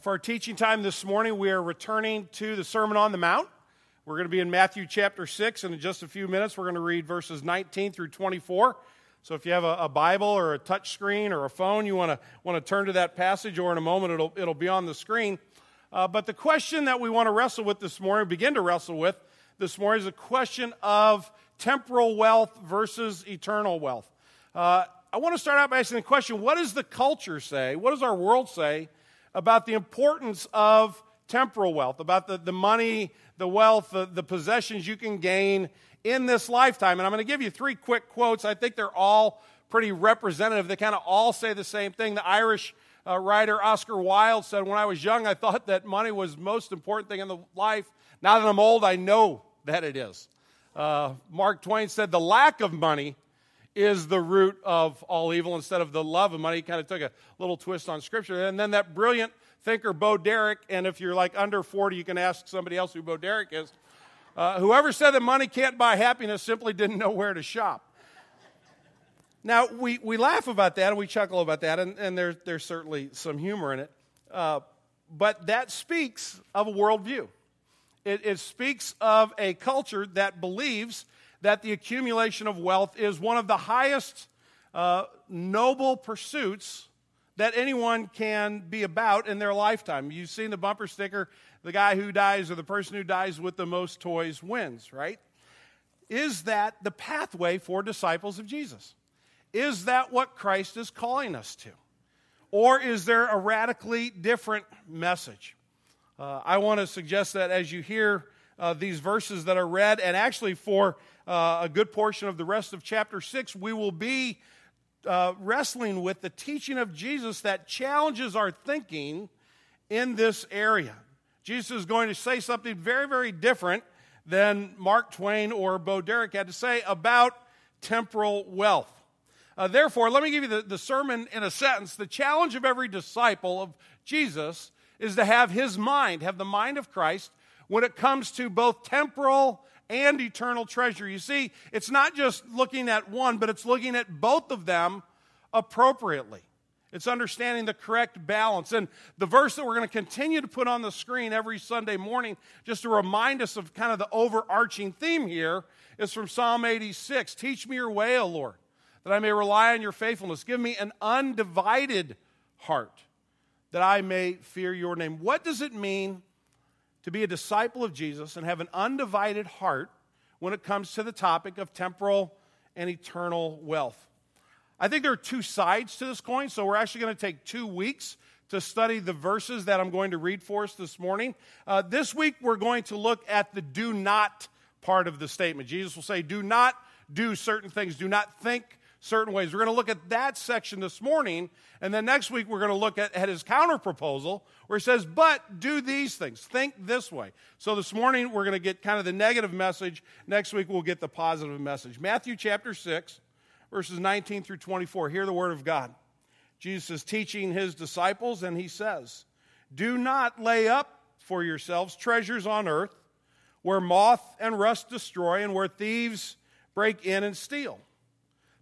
For our teaching time this morning, we are returning to the Sermon on the Mount. We're going to be in Matthew chapter 6, and in just a few minutes, we're going to read verses 19 through 24. So if you have a Bible or a touch screen or a phone, you want to turn to that passage, or in a moment, it'll be on the screen. But the question that we want to wrestle with this morning, begin to wrestle with this morning, is the question of temporal wealth versus eternal wealth. I want to start out by asking the question, what does the culture say, what does our world say about the importance of temporal wealth, about the money, the wealth, the possessions you can gain in this lifetime? And I'm going to give you three quick quotes. I think they're all pretty representative. They kind of all say the same thing. The Irish writer Oscar Wilde said, "When I was young, I thought that money was the most important thing in the life. Now that I'm old, I know that it is." Mark Twain said, "The lack of money is the root of all evil," instead of the love of money. He kind of took a little twist on Scripture. And then that brilliant thinker, Bo Derek, and if you're like under 40, you can ask somebody else who Bo Derek is, whoever said that money can't buy happiness simply didn't know where to shop. Now, we laugh about that and we chuckle about that, and there's certainly some humor in it. But that speaks of a worldview. It speaks of a culture that believes that the accumulation of wealth is one of the highest noble pursuits that anyone can be about in their lifetime. You've seen the bumper sticker, the guy who dies or the person who dies with the most toys wins, right? Is that the pathway for disciples of Jesus? Is that what Christ is calling us to? Or is there a radically different message? I want to suggest that as you hear these verses that are read, and actually for a good portion of the rest of chapter 6, we will be wrestling with the teaching of Jesus that challenges our thinking in this area. Jesus is going to say something very, very different than Mark Twain or Bo Derek had to say about temporal wealth. Therefore, let me give you the sermon in a sentence. The challenge of every disciple of Jesus is to have his mind, have the mind of Christ, when it comes to both temporal and eternal treasure. You see, it's not just looking at one, but it's looking at both of them appropriately. It's understanding the correct balance. And the verse that we're going to continue to put on the screen every Sunday morning, just to remind us of kind of the overarching theme here, is from Psalm 86. "Teach me your way, O Lord, that I may rely on your faithfulness. Give me an undivided heart, that I may fear your name." What does it mean to be a disciple of Jesus and have an undivided heart when it comes to the topic of temporal and eternal wealth? I think there are two sides to this coin, so we're actually going to take 2 weeks to study the verses that I'm going to read for us this morning. This week, we're going to look at the do not part of the statement. Jesus will say, do not do certain things, do not think certain ways. We're going to look at that section this morning, and then next week we're going to look at his counterproposal where he says, but do these things, think this way. So this morning we're going to get kind of the negative message. Next week we'll get the positive message. Matthew chapter 6, verses 19 through 24. Hear the word of God. Jesus is teaching his disciples, and he says, "Do not lay up for yourselves treasures on earth, where moth and rust destroy and where thieves break in and steal.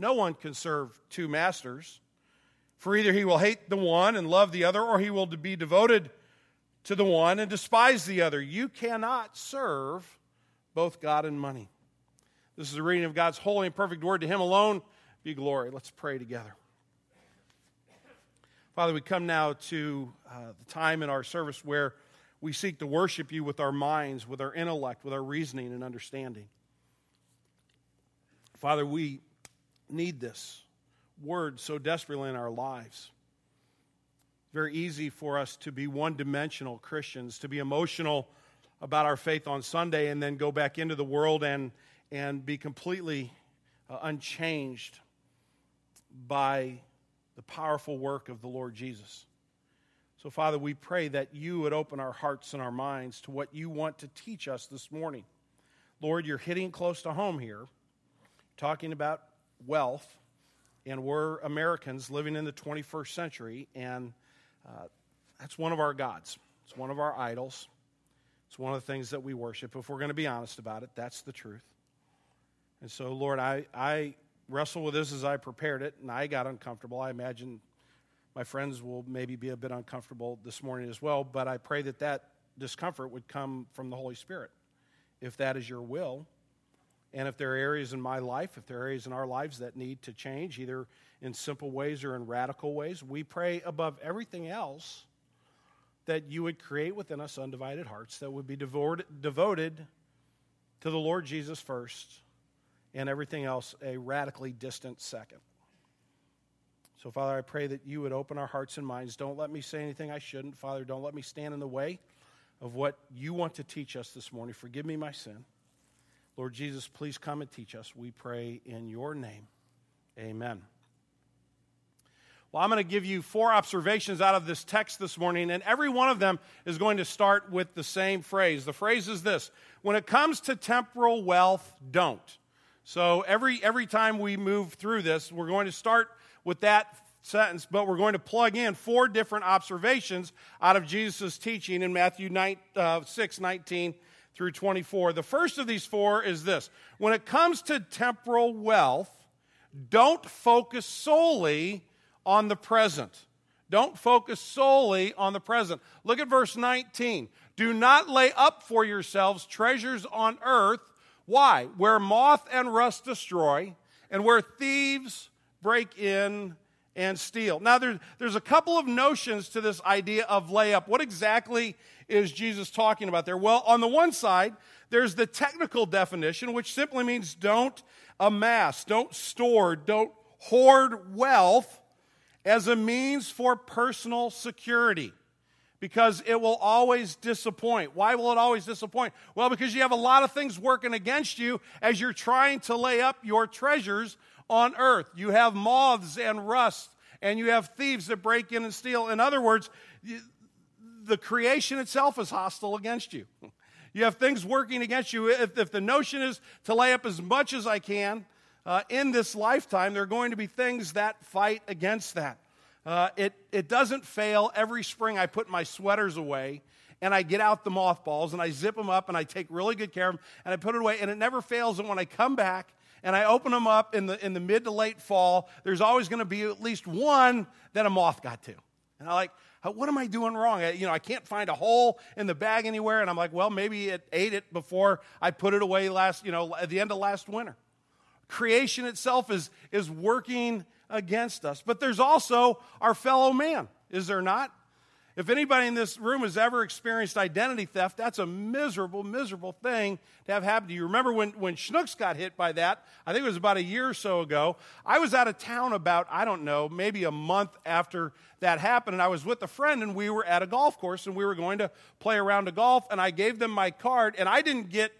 No one can serve two masters, for either he will hate the one and love the other, or he will be devoted to the one and despise the other. You cannot serve both God and money." This is the reading of God's holy and perfect word. To him alone be glory. Let's pray together. Father, we come now to the time in our service where we seek to worship you with our minds, with our intellect, with our reasoning and understanding. Father, we need this word so desperately in our lives. Very easy for us to be one-dimensional Christians, to be emotional about our faith on Sunday and then go back into the world and be completely unchanged by the powerful work of the Lord Jesus. So, Father, we pray that you would open our hearts and our minds to what you want to teach us this morning. Lord, you're hitting close to home here, talking about wealth, and we're Americans living in the 21st century, and that's one of our gods. It's one of our idols. It's one of the things that we worship. If we're going to be honest about it, that's the truth. And so, Lord, I wrestle with this as I prepared it, and I got uncomfortable. I imagine my friends will maybe be a bit uncomfortable this morning as well, but I pray that that discomfort would come from the Holy Spirit, if that is your will. And if there are areas in my life, if there are areas in our lives that need to change, either in simple ways or in radical ways, we pray above everything else that you would create within us undivided hearts that would be devoted to the Lord Jesus first, and everything else a radically distant second. So, Father, I pray that you would open our hearts and minds. Don't let me say anything I shouldn't. Father, don't let me stand in the way of what you want to teach us this morning. Forgive me my sin. Lord Jesus, please come and teach us. We pray in your name. Amen. Well, I'm going to give you four observations out of this text this morning, and every one of them is going to start with the same phrase. The phrase is this: when it comes to temporal wealth, don't. So every time we move through this, we're going to start with that sentence, but we're going to plug in four different observations out of Jesus' teaching in Matthew 6:19 through 24. The first of these four is this: when it comes to temporal wealth, don't focus solely on the present. Don't focus solely on the present. Look at verse 19. Do not lay up for yourselves treasures on earth. Why? Where moth and rust destroy, and where thieves break in and steal. Now, there's a couple of notions to this idea of lay up. What exactly is Jesus talking about there? Well, on the one side, there's the technical definition, which simply means don't amass, don't store, don't hoard wealth as a means for personal security, because it will always disappoint. Why will it always disappoint? Well, because you have a lot of things working against you as you're trying to lay up your treasures on earth. You have moths and rust, and you have thieves that break in and steal. In other words, the creation itself is hostile against you. You have things working against you. If the notion is to lay up as much as I can in this lifetime, there are going to be things that fight against that. It doesn't fail. Every spring I put my sweaters away, and I get out the mothballs, and I zip them up, and I take really good care of them, and I put it away, and it never fails. And when I come back and I open them up in the mid to late fall, there's always going to be at least one that a moth got to. And I'm like, what am I doing wrong? I can't find a hole in the bag anywhere. And I'm like, well, maybe it ate it before I put it away at the end of last winter. Creation itself is working against us. But there's also our fellow man, is there not? If anybody in this room has ever experienced identity theft, that's a miserable, miserable thing to have happen to you. Remember when Schnucks got hit by that, I think it was about a year or so ago. I was out of town about, maybe a month after that happened, and I was with a friend, and we were at a golf course, and we were going to play a round of golf, and I gave them my card, and I didn't get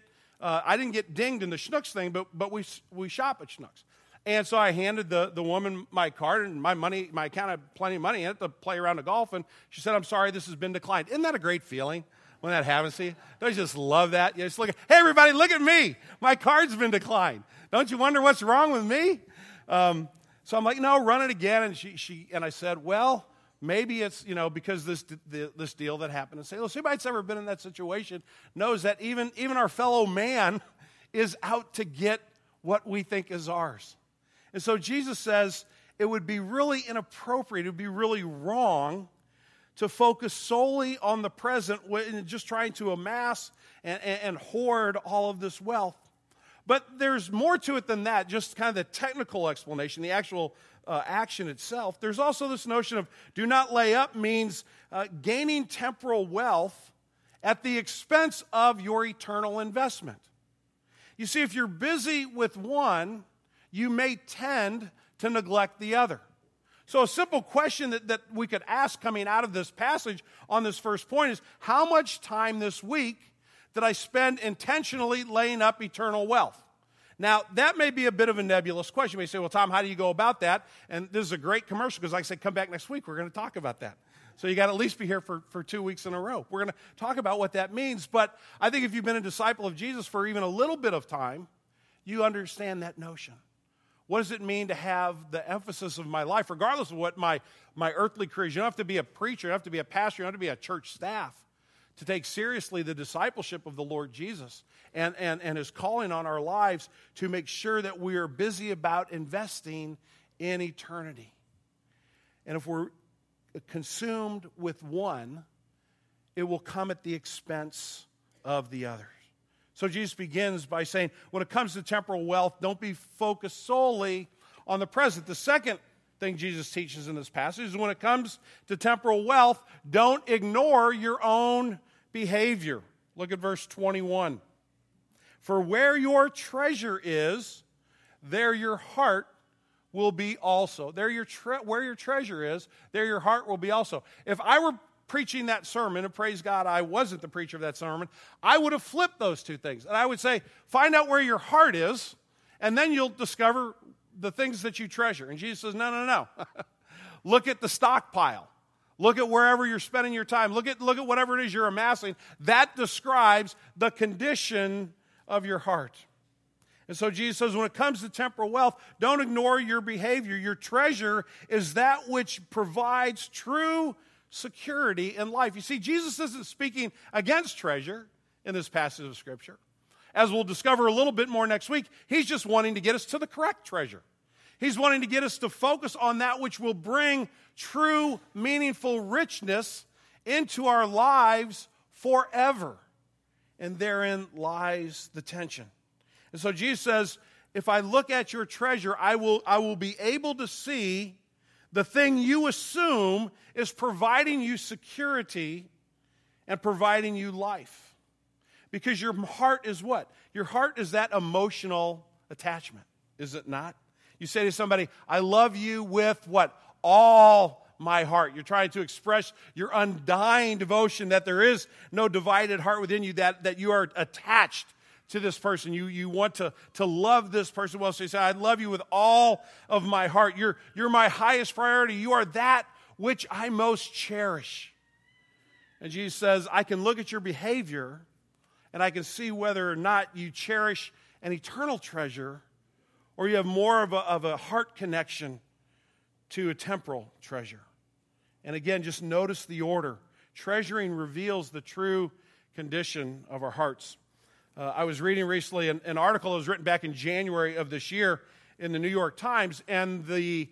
dinged in the Schnucks thing, but we shop at Schnucks. And so I handed the woman my card, and my account had plenty of money in it to play around a golf, and she said, I'm sorry, this has been declined. Isn't that a great feeling when that happens to you? Don't you just love that? You just look at, hey, everybody, look at me. My card's been declined. Don't you wonder what's wrong with me? So I'm like, no, run it again. And she I said, well, maybe it's, because this deal that happened. And say, well, somebody that's ever been in that situation knows that even our fellow man is out to get what we think is ours. And so Jesus says it would be really inappropriate, it would be really wrong to focus solely on the present and just trying to amass and hoard all of this wealth. But there's more to it than that, just kind of the technical explanation, the actual action itself. There's also this notion of do not lay up means gaining temporal wealth at the expense of your eternal investment. You see, if you're busy with one, you may tend to neglect the other. So a simple question that we could ask coming out of this passage on this first point is, how much time this week did I spend intentionally laying up eternal wealth? Now, that may be a bit of a nebulous question. You may say, well, Tom, how do you go about that? And this is a great commercial because, like I said, come back next week. We're going to talk about that. So you got to at least be here for 2 weeks in a row. We're going to talk about what that means, but I think if you've been a disciple of Jesus for even a little bit of time, you understand that notion. What does it mean to have the emphasis of my life, regardless of what my earthly career is? You don't have to be a preacher, you don't have to be a pastor, you don't have to be a church staff to take seriously the discipleship of the Lord Jesus and his calling on our lives to make sure that we are busy about investing in eternity. And if we're consumed with one, it will come at the expense of the other. So Jesus begins by saying, when it comes to temporal wealth, don't be focused solely on the present. The second thing Jesus teaches in this passage is when it comes to temporal wealth, don't ignore your own behavior. Look at verse 21. For where your treasure is, there your heart will be also. Where your treasure is, there your heart will be also. If I were preaching that sermon, and praise God I wasn't the preacher of that sermon, I would have flipped those two things. And I would say, find out where your heart is, and then you'll discover the things that you treasure. And Jesus says, no. Look at the stockpile. Look at wherever you're spending your time. Look at whatever it is you're amassing. That describes the condition of your heart. And so Jesus says, when it comes to temporal wealth, don't ignore your behavior. Your treasure is that which provides true security in life. You see, Jesus isn't speaking against treasure in this passage of Scripture. As we'll discover a little bit more next week, he's just wanting to get us to the correct treasure. He's wanting to get us to focus on that which will bring true, meaningful richness into our lives forever. And therein lies the tension. And so Jesus says, if I look at your treasure, I will be able to see the thing you assume is providing you security and providing you life. Because your heart is what? Your heart is that emotional attachment, is it not? You say to somebody, I love you with what? All my heart. You're trying to express your undying devotion, that there is no divided heart within you, that you are attached to this person. You want to love this person well. So you say, I love you with all of my heart. You're my highest priority. You are that which I most cherish. And Jesus says, I can look at your behavior and I can see whether or not you cherish an eternal treasure or you have more of a heart connection to a temporal treasure. And again, just notice the order. Treasuring reveals the true condition of our hearts. I was reading recently an article that was written back in January of this year in the New York Times, and the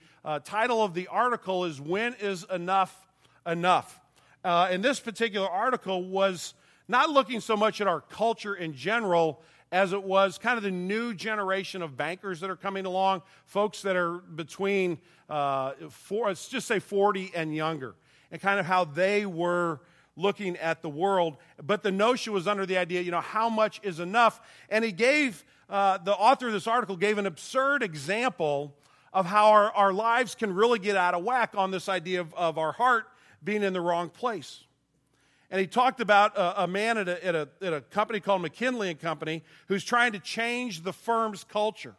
title of the article is, When is Enough Enough? And this particular article was not looking so much at our culture in general as it was kind of the new generation of bankers that are coming along, folks that are between, let's just say 40 and younger, and kind of how they were looking at the world, but the notion was under the idea, how much is enough? And he gave, the author of this article gave an absurd example of how our lives can really get out of whack on this idea of our heart being in the wrong place. And he talked about a man at a company called McKinsey and Company who's trying to change the firm's culture.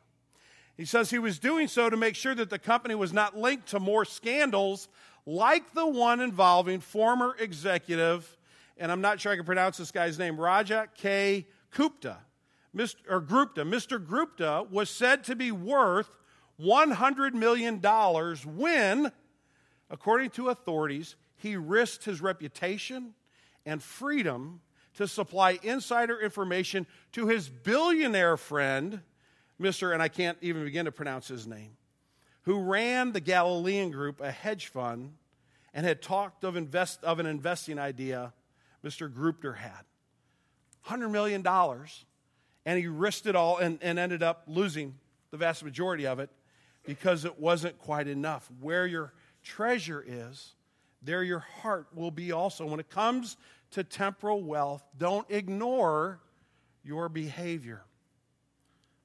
He says he was doing so to make sure that the company was not linked to more scandals like the one involving former executive, and I'm not sure I can pronounce this guy's name, Rajat K. Gupta. Mr. Gupta was said to be worth $100 million when, according to authorities, he risked his reputation and freedom to supply insider information to his billionaire friend, Mr., and I can't even begin to pronounce his name, who ran the Galilean group, a hedge fund, and had talked of an investing idea Mr. Gupta had. $100 million, and he risked it all and ended up losing the vast majority of it because it wasn't quite enough. Where your treasure is, there your heart will be also. When it comes to temporal wealth, don't ignore your behavior.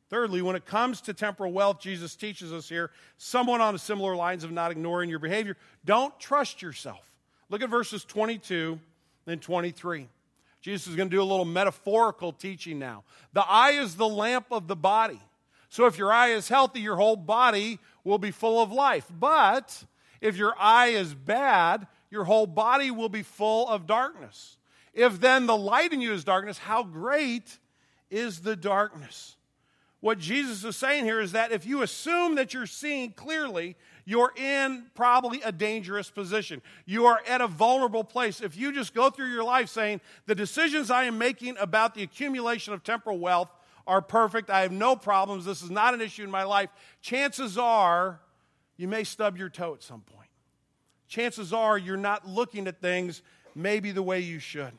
Thirdly, when it comes to temporal wealth, Jesus teaches us here, someone on the similar lines of not ignoring your behavior, don't trust yourself. Look at verses 22 and 23. Jesus is going to do a little metaphorical teaching now. The eye is the lamp of the body. So if your eye is healthy, your whole body will be full of life. But if your eye is bad, your whole body will be full of darkness. If then the light in you is darkness, how great is the darkness? What Jesus is saying here is that if you assume that you're seeing clearly, you're in probably a dangerous position. You are at a vulnerable place. If you just go through your life saying, the decisions I am making about the accumulation of temporal wealth are perfect, I have no problems, this is not an issue in my life, chances are you may stub your toe at some point. Chances are you're not looking at things maybe the way you should.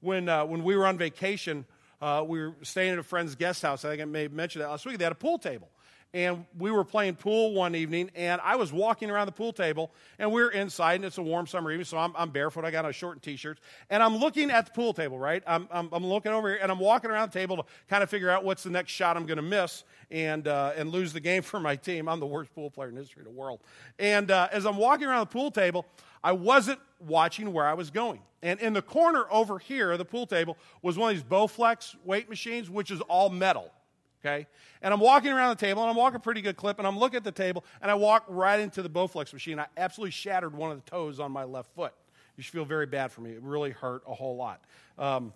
When we were on vacation, we were staying at a friend's guest house. I think I may have mentioned that last week. They had a pool table. And we were playing pool one evening, and I was walking around the pool table, and we were inside, and it's a warm summer evening, so I'm barefoot. I got on a short and t-shirt, and I'm looking at the pool table, right? I'm looking over here, and I'm walking around the table to kind of figure out what's the next shot I'm going to miss and lose the game for my team. I'm the worst pool player in the history of the world. And as I'm walking around the pool table, I wasn't watching where I was going. And in the corner over here of the pool table was one of these Bowflex weight machines, which is all metal. Okay? And I'm walking around the table, and I'm walking a pretty good clip, and I'm looking at the table, and I walk right into the Bowflex machine. I absolutely shattered one of the toes on my left foot. You should feel very bad for me. It really hurt a whole lot. And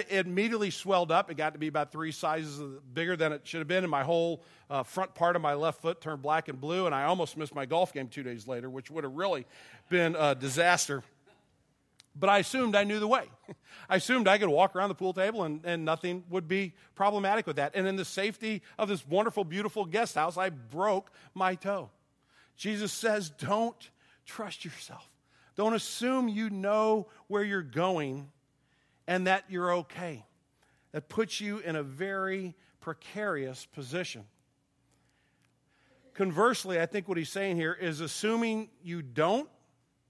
it immediately swelled up. It got to be about 3 sizes bigger than it should have been, and my whole front part of my left foot turned black and blue, and I almost missed my golf game 2 days later, which would have really been a disaster. But I assumed I knew the way. I assumed I could walk around the pool table and nothing would be problematic with that. And in the safety of this wonderful, beautiful guest house, I broke my toe. Jesus says, don't trust yourself. Don't assume you know where you're going and that you're okay. That puts you in a very precarious position. Conversely, I think what he's saying here is assuming you don't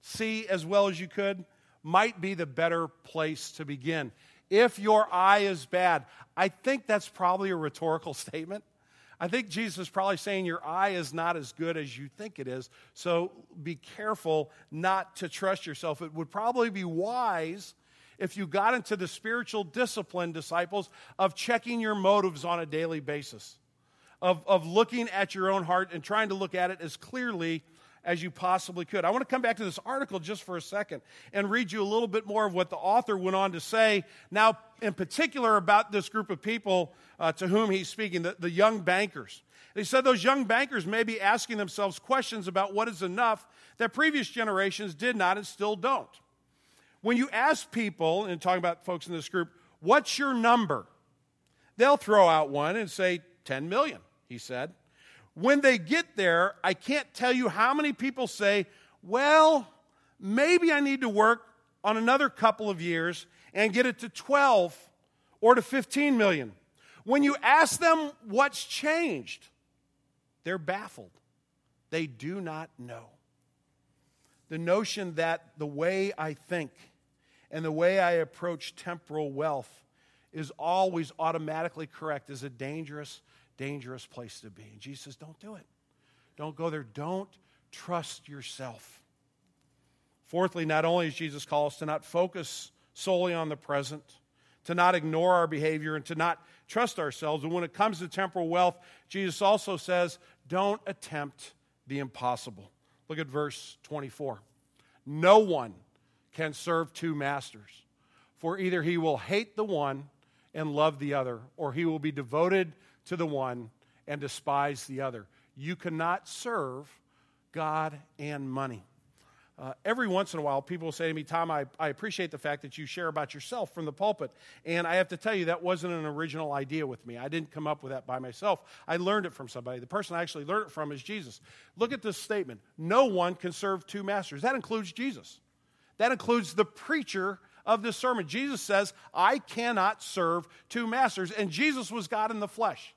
see as well as you could might be the better place to begin. If your eye is bad, I think that's probably a rhetorical statement. I think Jesus is probably saying your eye is not as good as you think it is, so be careful not to trust yourself. It would probably be wise if you got into the spiritual discipline, disciples, of checking your motives on a daily basis, of looking at your own heart and trying to look at it as clearly as you possibly could. I want to come back to this article just for a second and read you a little bit more of what the author went on to say, now in particular about this group of people to whom he's speaking, the young bankers. And he said those young bankers may be asking themselves questions about what is enough that previous generations did not and still don't. When you ask people, and talking about folks in this group, what's your number? They'll throw out one and say 10 million, he said. When they get there, I can't tell you how many people say, well, maybe I need to work on another couple of years and get it to 12 or to 15 million. When you ask them what's changed, they're baffled. They do not know. The notion that the way I think and the way I approach temporal wealth is always automatically correct is a dangerous place to be. And Jesus says, don't do it. Don't go there. Don't trust yourself. Fourthly, not only does Jesus call us to not focus solely on the present, to not ignore our behavior, and to not trust ourselves. And when it comes to temporal wealth, Jesus also says, don't attempt the impossible. Look at verse 24. No one can serve 2 masters, for either he will hate the one and love the other, or he will be devoted to the one and despise the other. You cannot serve God and money. Every once in a while, people will say to me, Tom, I appreciate the fact that you share about yourself from the pulpit. And I have to tell you, that wasn't an original idea with me. I didn't come up with that by myself. I learned it from somebody. The person I actually learned it from is Jesus. Look at this statement. No one can serve 2 masters. That includes Jesus. That includes the preacher of this sermon. Jesus says, I cannot serve 2 masters. And Jesus was God in the flesh.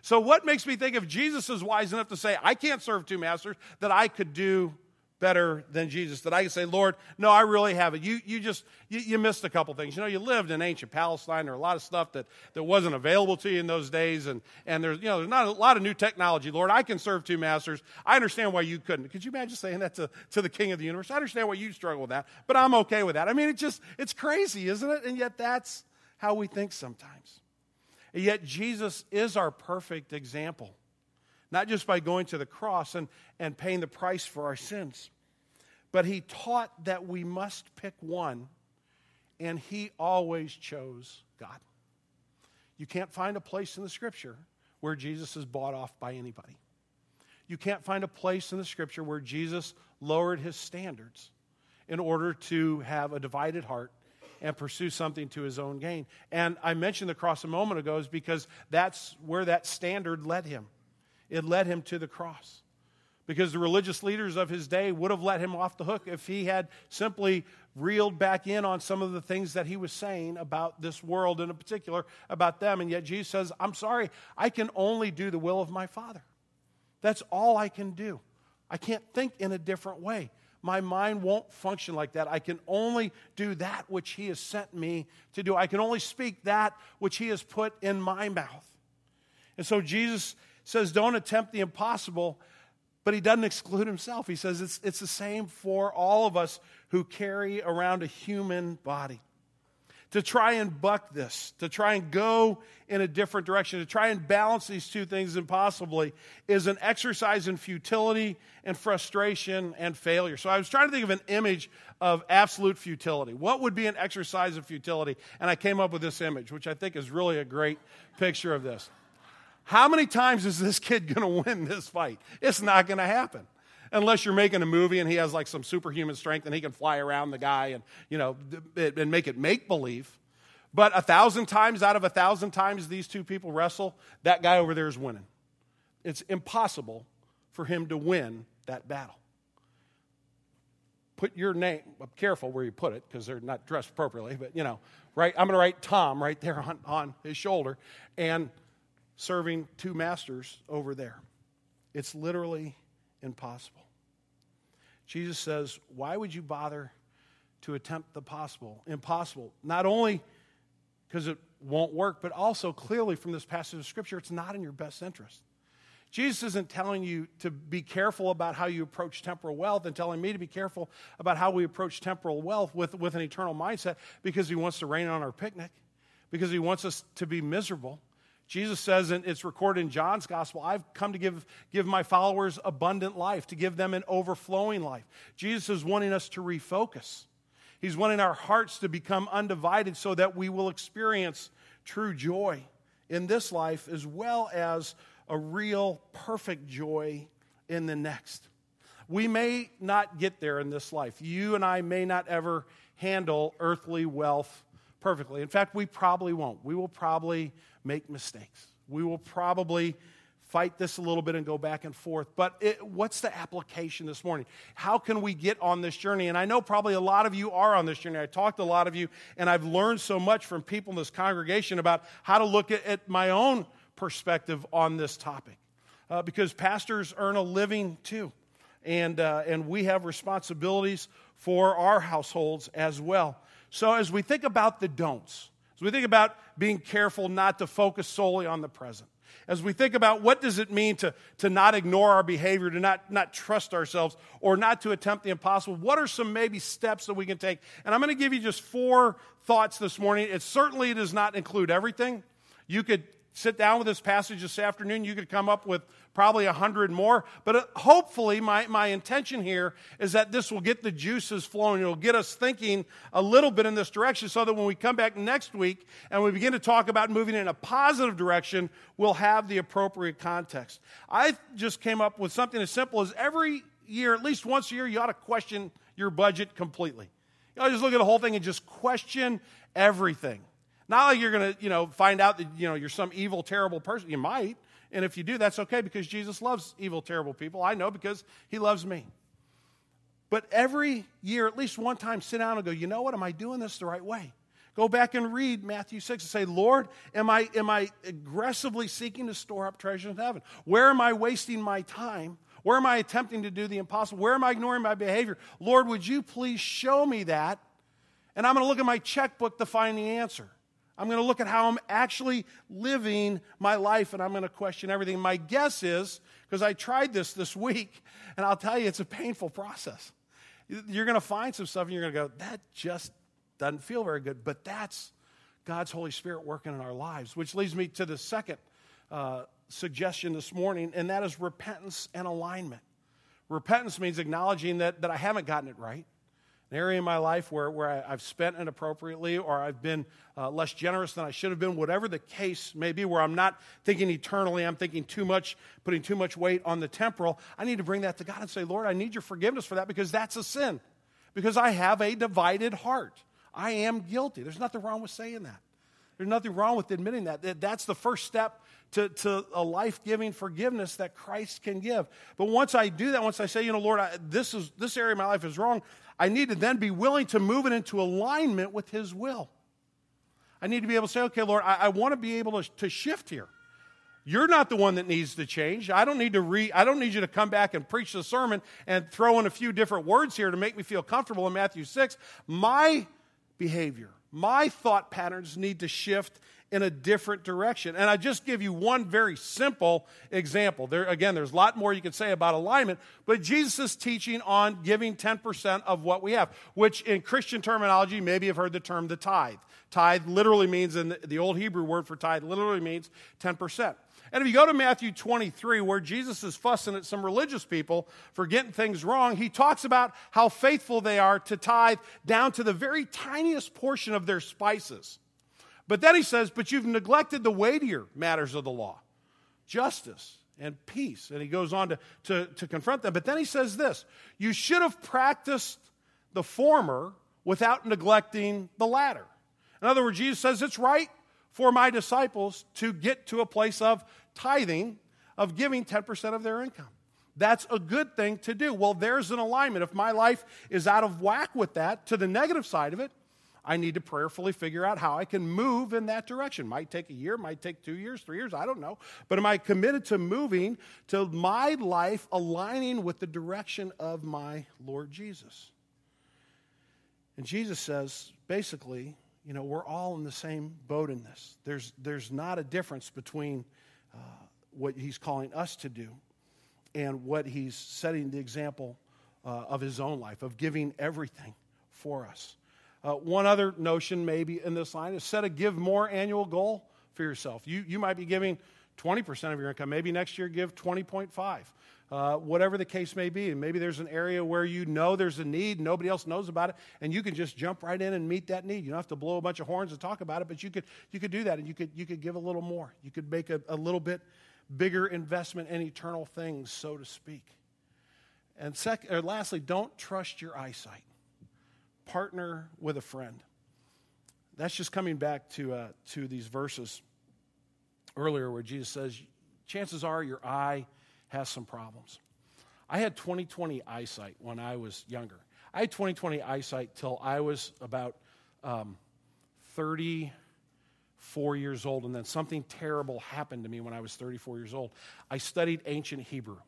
So what makes me think if Jesus is wise enough to say, I can't serve 2 masters, that I could do better than Jesus, that I can say, Lord, no, I really haven't. You missed a couple things. You lived in ancient Palestine. There were a lot of stuff that wasn't available to you in those days, and there's not a lot of new technology. Lord, I can serve 2 masters. I understand why you couldn't. Could you imagine saying that to the King of the universe? I understand why you struggle with that, but I'm okay with that. I mean, it's crazy, isn't it? And yet that's how we think sometimes. And yet Jesus is our perfect example, not just by going to the cross and paying the price for our sins, But he taught that we must pick one, and he always chose God. You can't find a place in the Scripture where Jesus is bought off by anybody. You can't find a place in the Scripture where Jesus lowered his standards in order to have a divided heart and pursue something to his own gain. And I mentioned the cross a moment ago is because that's where that standard led him. It led him to the cross. Because the religious leaders of his day would have let him off the hook if he had simply reeled back in on some of the things that he was saying about this world, and in particular about them. And yet Jesus says, I'm sorry, I can only do the will of my Father. That's all I can do. I can't think in a different way. My mind won't function like that. I can only do that which he has sent me to do. I can only speak that which he has put in my mouth. And so Jesus says, don't attempt the impossible. But he doesn't exclude himself. He says it's the same for all of us who carry around a human body. To try and buck this, to try and go in a different direction, to try and balance these two things impossibly is an exercise in futility and frustration and failure. So I was trying to think of an image of absolute futility. What would be an exercise of futility? And I came up with this image, which I think is really a great picture of this. How many times is this kid going to win this fight? It's not going to happen. Unless you're making a movie and he has like some superhuman strength and he can fly around the guy and, you know, and make it make-believe. But 1,000 times out of 1,000 times these two people wrestle, that guy over there is winning. It's impossible for him to win that battle. Put your name, careful where you put it because they're not dressed appropriately, but, you know, right? I'm going to write Tom right there on his shoulder and serving two masters over there. It's literally impossible. Jesus says, why would you bother to attempt the possible, impossible? Not only because it won't work, but also clearly from this passage of Scripture, it's not in your best interest. Jesus isn't telling you to be careful about how you approach temporal wealth and telling me to be careful about how we approach temporal wealth with an eternal mindset because he wants to rain on our picnic, because he wants us to be miserable. Jesus says, and it's recorded in John's gospel, I've come to give my followers abundant life, to give them an overflowing life. Jesus is wanting us to refocus. He's wanting our hearts to become undivided so that we will experience true joy in this life as well as a real perfect joy in the next. We may not get there in this life. You and I may not ever handle earthly wealth perfectly. In fact, we probably won't. We will probably make mistakes. We will probably fight this a little bit and go back and forth. But what's the application this morning? How can we get on this journey? And I know probably a lot of you are on this journey. I talked to a lot of you, and I've learned so much from people in this congregation about how to look at my own perspective on this topic. Because pastors earn a living too. And we have responsibilities for our households as well. So as we think about the don'ts, as we think about being careful not to focus solely on the present, as we think about what does it mean to not ignore our behavior, to not trust ourselves, or not to attempt the impossible, what are some maybe steps that we can take? And I'm going to give you just 4 thoughts this morning. It certainly does not include everything. You could sit down with this passage this afternoon. You could come up with probably 100 more. But hopefully my intention here is that this will get the juices flowing. It'll get us thinking a little bit in this direction so that when we come back next week and we begin to talk about moving in a positive direction, we'll have the appropriate context. I just came up with something as simple as every year, at least once a year, you ought to question your budget completely. You know, just look at the whole thing and just question everything. Not like you're going to, find out that, you're some evil, terrible person. You might, and if you do, that's okay because Jesus loves evil, terrible people. I know because he loves me. But every year, at least one time, sit down and go, you know what, am I doing this the right way? Go back and read Matthew 6 and say, Lord, am I aggressively seeking to store up treasures in heaven? Where am I wasting my time? Where am I attempting to do the impossible? Where am I ignoring my behavior? Lord, would you please show me that? And I'm going to look at my checkbook to find the answer. I'm going to look at how I'm actually living my life, and I'm going to question everything. My guess is, because I tried this week, and I'll tell you, it's a painful process. You're going to find some stuff, and you're going to go, that just doesn't feel very good. But that's God's Holy Spirit working in our lives, which leads me to the second suggestion this morning, and that is repentance and alignment. Repentance means acknowledging that I haven't gotten it right. An area in my life where I've spent inappropriately, or I've been less generous than I should have been, whatever the case may be, where I'm not thinking eternally, I'm thinking too much, putting too much weight on the temporal. I need to bring that to God and say, Lord, I need your forgiveness for that, because that's a sin, because I have a divided heart. I am guilty. There's nothing wrong with saying that. There's nothing wrong with admitting that. That's the first step to a life-giving forgiveness that Christ can give. But once I do that, once I say, you know, Lord, this area of my life is wrong, I need to then be willing to move it into alignment with His will. I need to be able to say, okay, Lord, I want to be able to shift here. You're not the one that needs to change. I don't need you to come back and preach the sermon and throw in a few different words here to make me feel comfortable in Matthew 6. My behavior, my thought patterns need to shift in a different direction. And I just give you one very simple example. There's a lot more you can say about alignment, but Jesus is teaching on giving 10% of what we have, which in Christian terminology, maybe you've heard the term the tithe. Tithe literally means, in the old Hebrew word for tithe literally means 10%. And if you go to Matthew 23, where Jesus is fussing at some religious people for getting things wrong, he talks about how faithful they are to tithe down to the very tiniest portion of their spices. But then he says, but you've neglected the weightier matters of the law, justice and peace. And he goes on to confront them. But then he says this, you should have practiced the former without neglecting the latter. In other words, Jesus says, it's right for my disciples to get to a place of tithing, of giving 10% of their income. That's a good thing to do. Well, there's an alignment. If my life is out of whack with that, to the negative side of it, I need to prayerfully figure out how I can move in that direction. Might take a year, might take 2 years, 3 years, I don't know. But am I committed to moving to my life aligning with the direction of my Lord Jesus? And Jesus says, basically, you know, we're all in the same boat in this. There's not a difference between what he's calling us to do and what he's setting the example of his own life, of giving everything for us. One other notion maybe in this line is set a give more annual goal for yourself. You might be giving 20% of your income. Maybe next year give 20.5%, whatever the case may be. And maybe there's an area where you know there's a need, nobody else knows about it, and you can just jump right in and meet that need. You don't have to blow a bunch of horns and talk about it, but you could do that, and you could give a little more. You could make a little bit bigger investment in eternal things, so to speak. And lastly, don't trust your eyesight. Partner with a friend. That's just coming back to these verses earlier where Jesus says, chances are your eye has some problems. I had 20/20 eyesight when I was younger. I had 20/20 eyesight till I was about 34 years old, and then something terrible happened to me when I was 34 years old. I studied ancient Hebrew.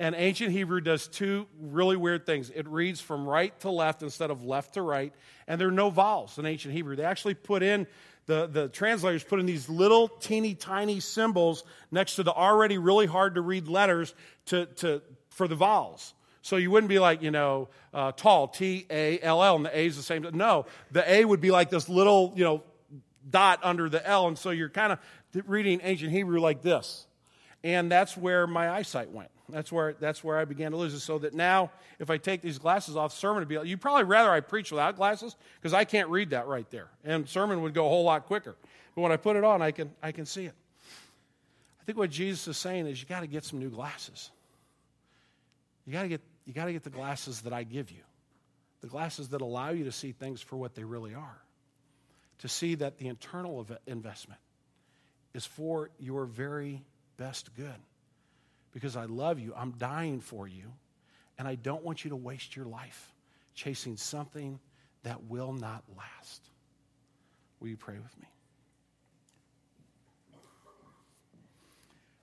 And ancient Hebrew does two really weird things. It reads from right to left instead of left to right, and there are no vowels in ancient Hebrew. They actually put in, the translators put in these little teeny tiny symbols next to the already really hard to read letters for the vowels. So you wouldn't be like, tall, T-A-L-L, and the A is the same. No, the A would be like this little, dot under the L, and so you're kind of reading ancient Hebrew like this. And that's where my eyesight went. That's where I began to lose it, so that now if I take these glasses off, sermon would be like, you'd probably rather I preach without glasses because I can't read that right there, and sermon would go a whole lot quicker. But when I put it on, I can see it. I think what Jesus is saying is you got to get some new glasses. You got to get the glasses that I give you, the glasses that allow you to see things for what they really are, to see that the internal investment is for your very best good. Because I love you, I'm dying for you, and I don't want you to waste your life chasing something that will not last. Will you pray with me?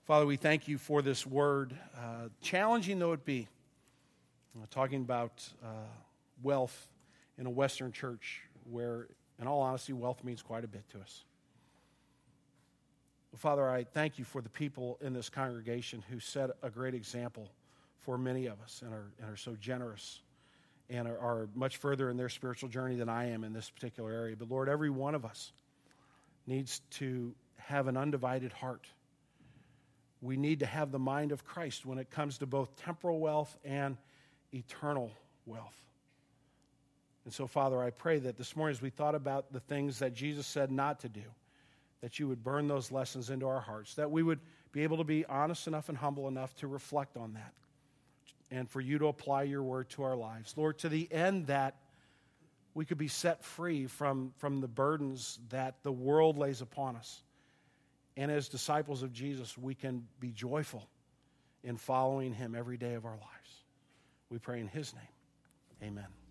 Father, we thank you for this word, challenging though it be. I'm talking about wealth in a Western church where, in all honesty, wealth means quite a bit to us. Father, I thank you for the people in this congregation who set a great example for many of us and are so generous and are much further in their spiritual journey than I am in this particular area. But Lord, every one of us needs to have an undivided heart We need to have the mind of Christ when it comes to both temporal wealth and eternal wealth. And so, Father, I pray that this morning as we thought about the things that Jesus said not to do, that you would burn those lessons into our hearts, that we would be able to be honest enough and humble enough to reflect on that, and for you to apply your word to our lives. Lord, to the end that we could be set free from the burdens that the world lays upon us. And as disciples of Jesus, we can be joyful in following him every day of our lives. We pray in his name. Amen.